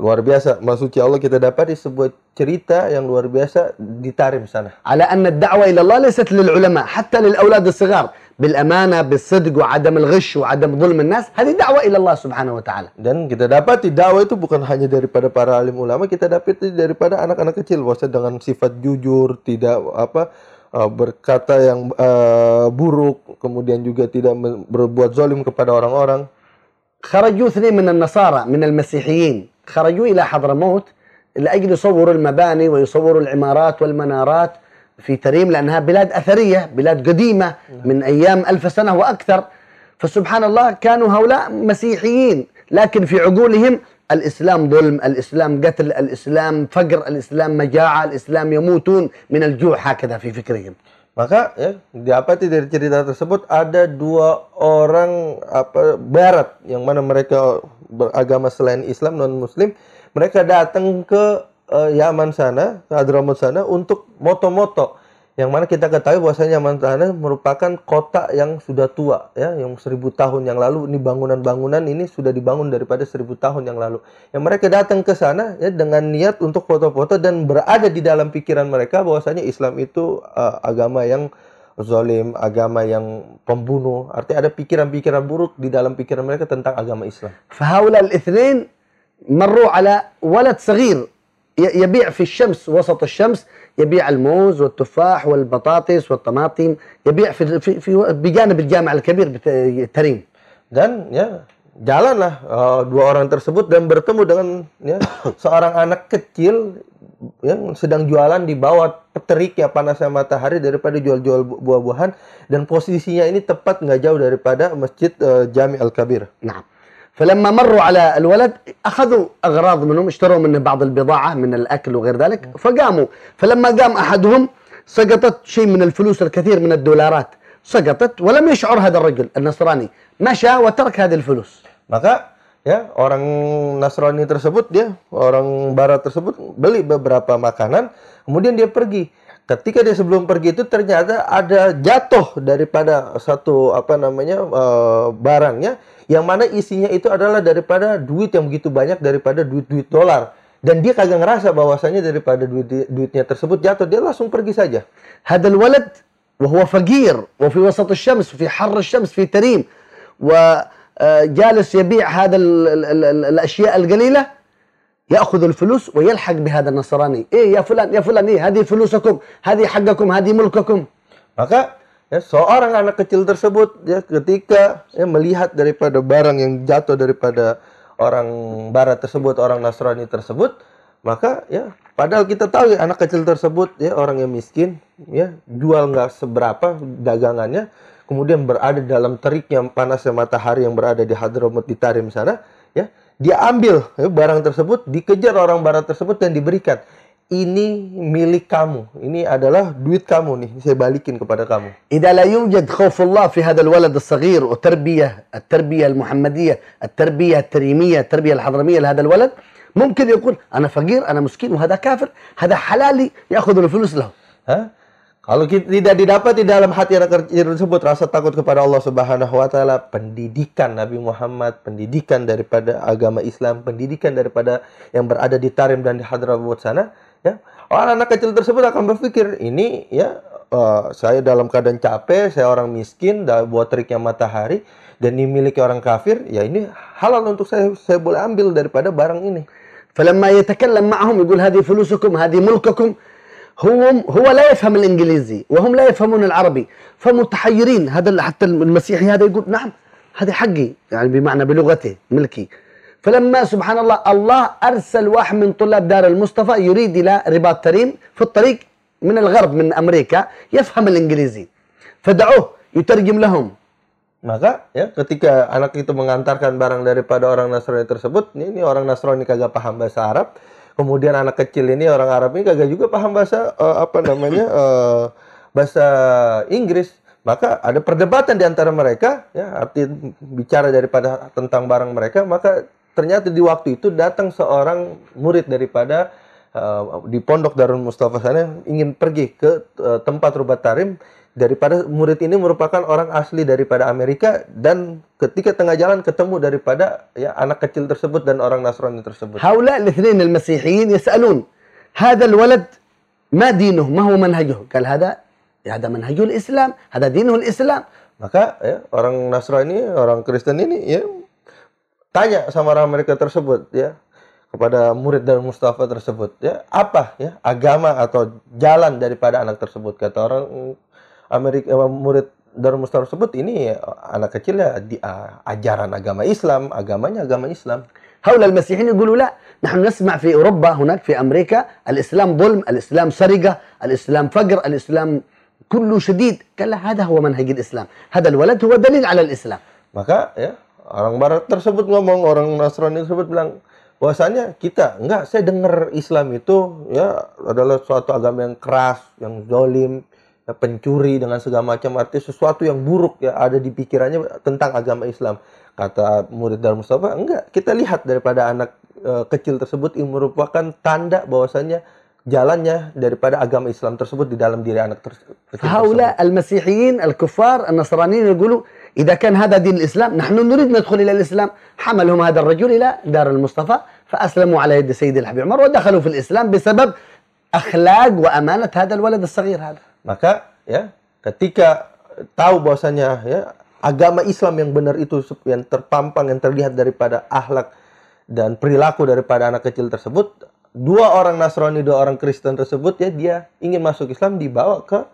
Luar biasa, maksud Allah kita dapat di sebuah cerita yang luar biasa di Tarim sana. Ala anna ad-da'wa ila Allah laysat lil ulama, hatta lil awlad as-sighar, bil amana, bis sidq wa 'adam al-ghish wa 'adam dhulm an-nas, hadi da'wa ila Allah Subhanahu wa ta'ala. Dan kita dapat dakwah itu bukan hanya daripada para alim ulama, kita dapat daripada anak-anak kecil, maksudnya dengan sifat jujur, tidak apa berkata yang uh, buruk, kemudian juga tidak berbuat zalim kepada orang-orang. خرجوا اثنين من النصارى من المسيحيين خرجوا إلى حضرموت لأجل يصوروا المباني ويصوروا العمارات والمنارات في تريم لأنها بلاد أثرية بلاد قديمة من أيام ألف سنة وأكثر فسبحان الله كانوا هؤلاء مسيحيين لكن في عقولهم الإسلام ظلم الإسلام قتل الإسلام فقر الإسلام مجاعة الإسلام يموتون من الجوع هكذا في فكرهم. Maka ya diapati dari cerita tersebut ada dua orang apa barat yang mana mereka beragama selain Islam, non muslim, mereka datang ke uh, Yaman sana, ke Hadramaut sana untuk moto-moto. Yang mana kita ketahui bahwasanya Yaman sana merupakan kota yang sudah tua ya, yang seribu tahun yang lalu ini bangunan-bangunan ini sudah dibangun daripada seribu tahun yang lalu. Yang mereka datang ke sana ya dengan niat untuk foto-foto dan berada di dalam pikiran mereka bahwasanya Islam itu uh, agama yang zalim, agama yang pembunuh. Artinya ada pikiran-pikiran buruk di dalam pikiran mereka tentang agama Islam. Fahaula al-ithnain marru ala walad saghir يبيع في الشمس وسط الشمس يبيع الموز والتفاح والبطاطس والطماطم يبيع في في, في بجانب الجامع الكبير بتريم. Dan ya jalanlah uh, dua orang tersebut dan bertemu dengan ya, seorang anak kecil yang sedang jualan di bawah terik ya panasnya matahari daripada jual-jual buah-buahan dan posisinya ini tepat nggak jauh daripada masjid uh, Jami Al-Kabir. Nah. فلما مروا على الولد أخذوا أغراض منهم اشتروا منه بعض البضاعة من الأكل وغير ذلك فقاموا فلما قام أحدهم سقطت شيء من الفلوس الكثير من الدولارات سقطت ولم يشعر هذا الرجل النصراني مشى وترك هذه الفلوس. maka Ya, orang Nasrani tersebut, dia orang Barat tersebut beli beberapa makanan, kemudian dia pergi. Ketika dia sebelum pergi itu ternyata ada jatuh daripada satu apa namanya e, barangnya, yang mana isinya itu adalah daripada duit yang begitu banyak, daripada duit-duit dolar. Dan dia kagak ngerasa bahwasannya daripada duit duitnya tersebut jatuh, dia langsung pergi saja. Hadal walad, wahwa fagir, wa fi wasat syams, fi har syams, fi tarim, wa جالس يبيع هذا الأشياء القليلة يأخذ الفلوس ويلحق بهذا النصراني. إيه يا فلان يا فلان إيه هذه فلوسكم هذه حقكم هذه ملككم. Maka ya, seorang anak kecil tersebut ya, ketika ya, melihat daripada barang yang jatuh daripada orang Barat tersebut, orang Nasrani tersebut, maka ya padahal kita tahu ya, anak kecil tersebut ya orang yang miskin ya, jual nggak seberapa dagangannya. Kemudian berada dalam teriknya panasnya matahari yang berada di Hadramut di Tarim sana, ya dia ambil ya, barang tersebut, dikejar orang Barat tersebut dan diberikan. Ini milik kamu, ini adalah duit kamu nih, saya balikin kepada kamu. Idza la yujad khaufullah fi hadzal walad as-saghir wa tarbiyah at-tarbiyah al-muhammadiyah at-tarbiyah at-tarimiyah at-tarbiyah al-hadramiyah li hadzal walad mungkin yaqul ana faqir ana miskin wa hada kafir hada halali ya'khudhu al-fulus lahu. Ha? Kalau tidak didapat di dalam hati anak kecil tersebut rasa takut kepada Allah Subhanahu wa taala, pendidikan Nabi Muhammad, pendidikan daripada agama Islam, pendidikan daripada yang berada di Tarim dan di Hadramawut sana, ya. Orang anak kecil tersebut akan berpikir, ini ya uh, saya dalam keadaan capek, saya orang miskin, buat teriknya matahari dan dimiliki orang kafir, ya ini halal untuk saya, saya boleh ambil daripada barang ini. Falamma yatakallam ma'ahum yaqul hadhi fulusukum hadhi mulkukum. هم هو لا يفهم الانجليزي وهم لا يفهمون العربي فمتحيرين. هذا حتى المسيحي هذا يقول نعم هذا حقي يعني بمعنى بلغته ملكي. فلما سبحان الله الله ارسل واحد من طلاب دار المصطفى يريد الى رباط تريم في الطريق من الغرب من امريكا يفهم الانجليزي فدعوه يترجم لهم. Maka ya ketika anak itu mengantarkan barang daripada orang Nasrani tersebut, ini orang Nasrani kagak paham bahasa Arab. Kemudian anak kecil ini orang Arab ini kagak juga paham bahasa uh, apa namanya uh, bahasa Inggris. Maka ada perdebatan di antara mereka ya, arti bicara daripada tentang barang mereka. Maka ternyata di waktu itu datang seorang murid daripada uh, di pondok Darul Mustafa sana ingin pergi ke uh, tempat Rubat Tarim. Daripada murid ini merupakan orang asli daripada Amerika dan ketika tengah jalan ketemu daripada ya anak kecil tersebut dan orang Nasrani tersebut. Haula al-ithnain al-masihiyyin yasalun hadha al-walad ma dinuhu ma huwa manhajuhu. Qal hada hada manhajul Islam, hada dinuhu al-Islam. Maka ya, orang Nasrani, orang Kristen ini ya tanya sama orang Amerika tersebut ya kepada murid dan Mustafa tersebut ya apa ya agama atau jalan daripada anak tersebut. Kata orang Amerika, murid Darul Mustafa tersebut ini anak kecilnya di ajaran agama Islam, agamanya agama Islam. Haula al-masihin yaqulu la, nahnu nasma' fi Eropa, hunak fi Amerika, al-Islam zulm, al-Islam sariqa, al-Islam faqr, al-Islam kullu shadid. Kalla hada huwa manhaj al-Islam. Hada al-walad huwa dalil ala al-Islam. Maka ya, orang Barat tersebut ngomong, orang Nasrani tersebut bilang bahwasanya kita enggak, saya dengar Islam itu ya adalah suatu agama yang keras, yang zalim, pencuri dengan segala macam, artinya sesuatu yang buruk ya ada di pikirannya tentang agama Islam. Kata murid Darul Mustafa, enggak, kita lihat daripada anak e, kecil tersebut ini merupakan tanda bahwasannya jalannya daripada agama Islam tersebut di dalam diri anak tersebut. Haula al-masihiyin al-kuffar an-nasraniyin yaqulu idza kan hada din al-Islam nahnu nurid nadkhul ila al-Islam hamalhum hada ar-rajul ila Dar al-Mustafa fa aslamu ala yad Sayyid Al-Habi Umar wa dakhalu fi al-Islam bisabab akhlaq wa amanah hada al-walad as-saghir hada. Maka ya ketika tahu bahwasanya ya agama Islam yang benar itu yang terpampang yang terlihat daripada akhlak dan perilaku daripada anak kecil tersebut, dua orang Nasrani dua orang Kristen tersebut ya dia ingin masuk Islam dibawa ke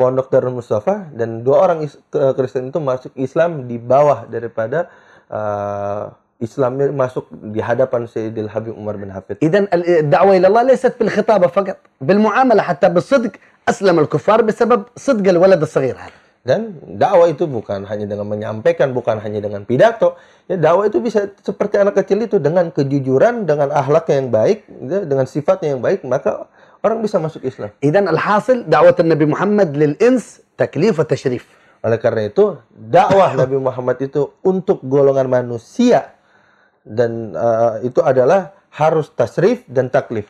pondok Darul Mustafa dan dua orang Kristen itu masuk Islam di bawah daripada uh, Islamnya masuk di hadapan Sayyid Al-Habi Umar bin Hafid. Idan ad-da'wa ila Allah laysat bil khitabah faqat, bil muamalah hatta bis sidq aslam al-kuffar bisabab sidq al-walad as-saghir. Dan dakwah itu bukan hanya dengan menyampaikan, bukan hanya dengan pidato. Ya, dakwah itu bisa seperti anak kecil itu dengan kejujuran, dengan akhlaknya yang baik, dengan sifatnya yang baik, maka orang bisa masuk Islam. Idan al-hasil da'wat Nabi Muhammad lil ins taklif wa tashrif. Oleh karena itu, dakwah Nabi Muhammad itu untuk golongan manusia dan uh, itu adalah harus tasrif dan taklif.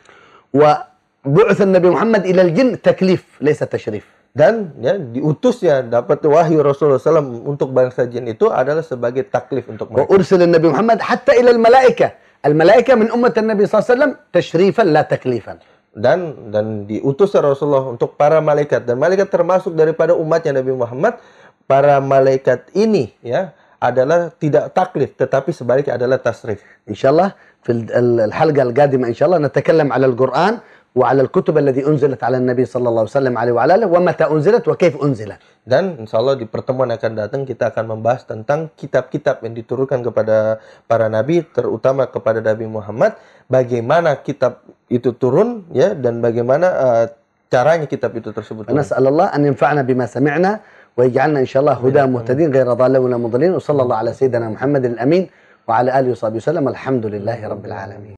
Wa bu'tsan Nabi Muhammad ilal jin taklif, laisa tashrif. Dan ya, diutusnya dapat wahyu Rasulullah shallallahu alaihi wasallam untuk bangsa jin itu adalah sebagai taklif untuk mereka. Wa ursilan Nabi Muhammad hatta ilal malaika. Al malaika min ummat Nabi shallallahu alaihi wasallam tashrifan la taklifan. Dan dan diutus Rasulullah untuk para malaikat, dan malaikat termasuk daripada umatnya Nabi Muhammad. Para malaikat ini ya adalah tidak taklif, tetapi sebaliknya adalah tasrif. Insyaallah fil al-halqa al-qadimah insyaallah natakallam 'ala al-Qur'an wa 'ala al-kutub allati unzilat 'ala an-nabi sallallahu alaihi wasallam 'alaihi wa 'ala wa mata unzilat wa kayf unzilat. Dan insyaallah di pertemuan akan datang kita akan membahas tentang kitab-kitab yang diturunkan kepada para nabi, terutama kepada Nabi Muhammad, bagaimana kitab itu turun ya, dan bagaimana uh, caranya kitab itu tersebut. Nasallallahu an yanfa'na bima sami'na ويجعلنا إن شاء الله هدى مهتدين غير ضالين ولا مضلين وصلى الله على سيدنا محمد الأمين وعلى آله وصحبه وسلم الحمد لله رب العالمين